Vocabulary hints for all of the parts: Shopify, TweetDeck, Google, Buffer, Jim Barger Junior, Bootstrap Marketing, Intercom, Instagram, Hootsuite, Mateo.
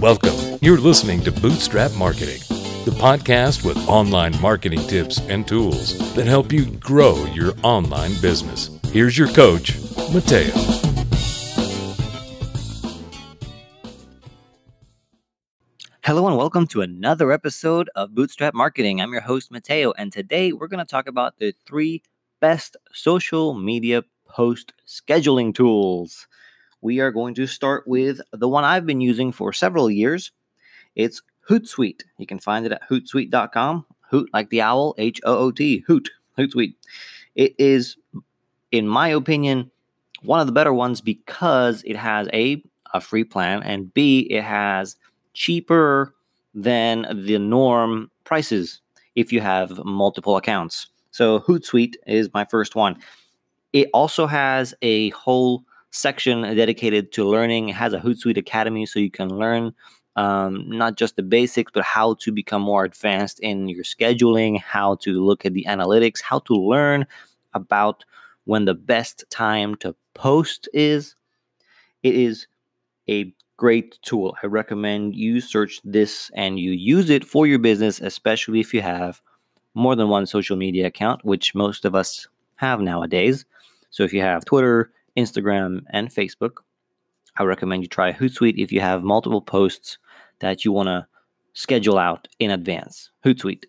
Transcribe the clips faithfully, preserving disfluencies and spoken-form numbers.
Welcome. You're listening to Bootstrap Marketing, the podcast with online marketing tips and tools that help you grow your online business. Here's your coach, Mateo. Hello and welcome to another episode of Bootstrap Marketing. I'm your host, Mateo, and today we're going to talk about the three best social media post scheduling tools. We are going to start with the one I've been using for several years. It's Hootsuite. You can find it at hootsuite dot com. Hoot like the owl, H O O T, Hoot, Hootsuite. It is, in my opinion, one of the better ones because it has A, a free plan, and B, it has cheaper than the norm prices if you have multiple accounts. So Hootsuite is my first one. It also has a whole section dedicated to learning. It has a Hootsuite Academy, so you can learn um, not just the basics, but how to become more advanced in your scheduling, how to look at the analytics, how to learn about when the best time to post is. It is a great tool. I recommend you search this and you use it for your business, especially if you have more than one social media account, which most of us have nowadays. So if you have Twitter, Instagram, and Facebook, I recommend you try Hootsuite if you have multiple posts that you want to schedule out in advance. Hootsuite.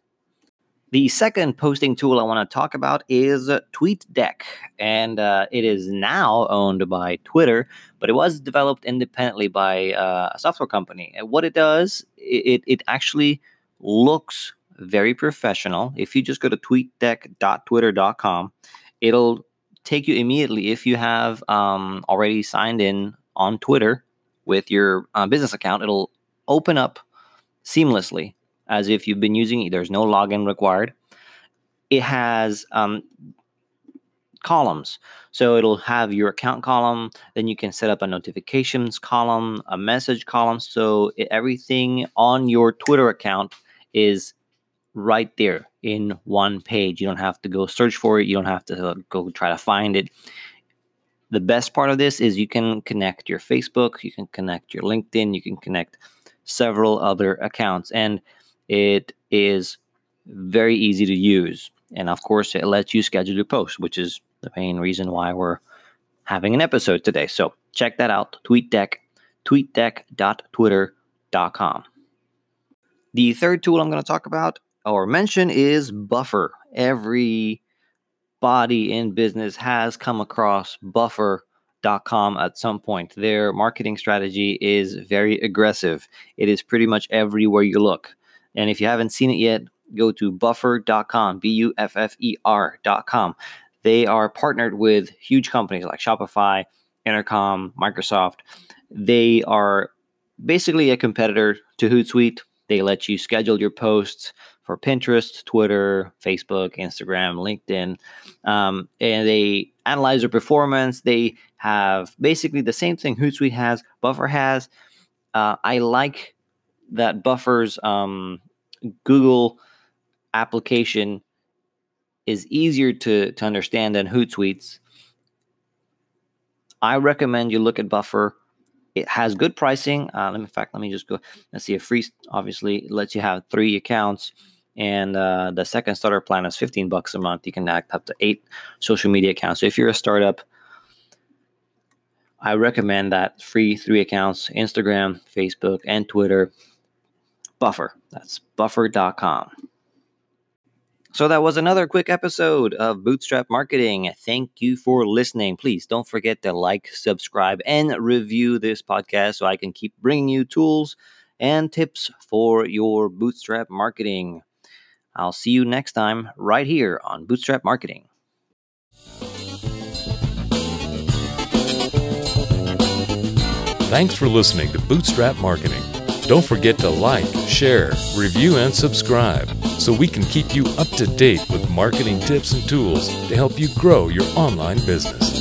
The second posting tool I want to talk about is TweetDeck, and uh, it is now owned by Twitter, but it was developed independently by uh, a software company. And what it does, it, it actually looks very professional. If you just go to tweetdeck dot twitter dot com, it'll take you immediately if you have um, already signed in on Twitter with your uh, business account. It'll open up seamlessly as if you've been using it. There's no login required. It has um, columns. So it'll have your account column. Then you can set up a notifications column, a message column. So it, everything on your Twitter account is right there in one page. You don't have to go search for it. You don't have to go try to find it. The best part of this is you can connect your Facebook, you can connect your LinkedIn, you can connect several other accounts, and it is very easy to use. And of course, it lets you schedule your posts, which is the main reason why we're having an episode today. So check that out. TweetDeck, tweetdeck dot twitter dot com. The third tool I'm going to talk about or mention is Buffer. Everybody in business has come across buffer dot com at some point. Their marketing strategy is very aggressive. It is pretty much everywhere you look. And if you haven't seen it yet, go to buffer dot com, B U F F E R dot com. They are partnered with huge companies like Shopify, Intercom, Microsoft. They are basically a competitor to Hootsuite. They let you schedule your posts for Pinterest, Twitter, Facebook, Instagram, LinkedIn, um, and they analyze your performance. They have basically the same thing Hootsuite has, Buffer has. Uh, I like that Buffer's um, Google application is easier to, to understand than Hootsuite's. I recommend you look at Buffer. It has good pricing. Uh, let me, in fact, let me just go. Let's see. A free, obviously, lets you have three accounts, and uh, the second starter plan is fifteen bucks a month. You can act up to eight social media accounts. So if you're a startup, I recommend that free three accounts: Instagram, Facebook, and Twitter. Buffer. That's buffer dot com. So that was another quick episode of Bootstrap Marketing. Thank you for listening. Please don't forget to like, subscribe, and review this podcast so I can keep bringing you tools and tips for your Bootstrap marketing. I'll see you next time right here on Bootstrap Marketing. Thanks for listening to Bootstrap Marketing. Don't forget to like, share, review, and subscribe so we can keep you up to date with marketing tips and tools to help you grow your online business.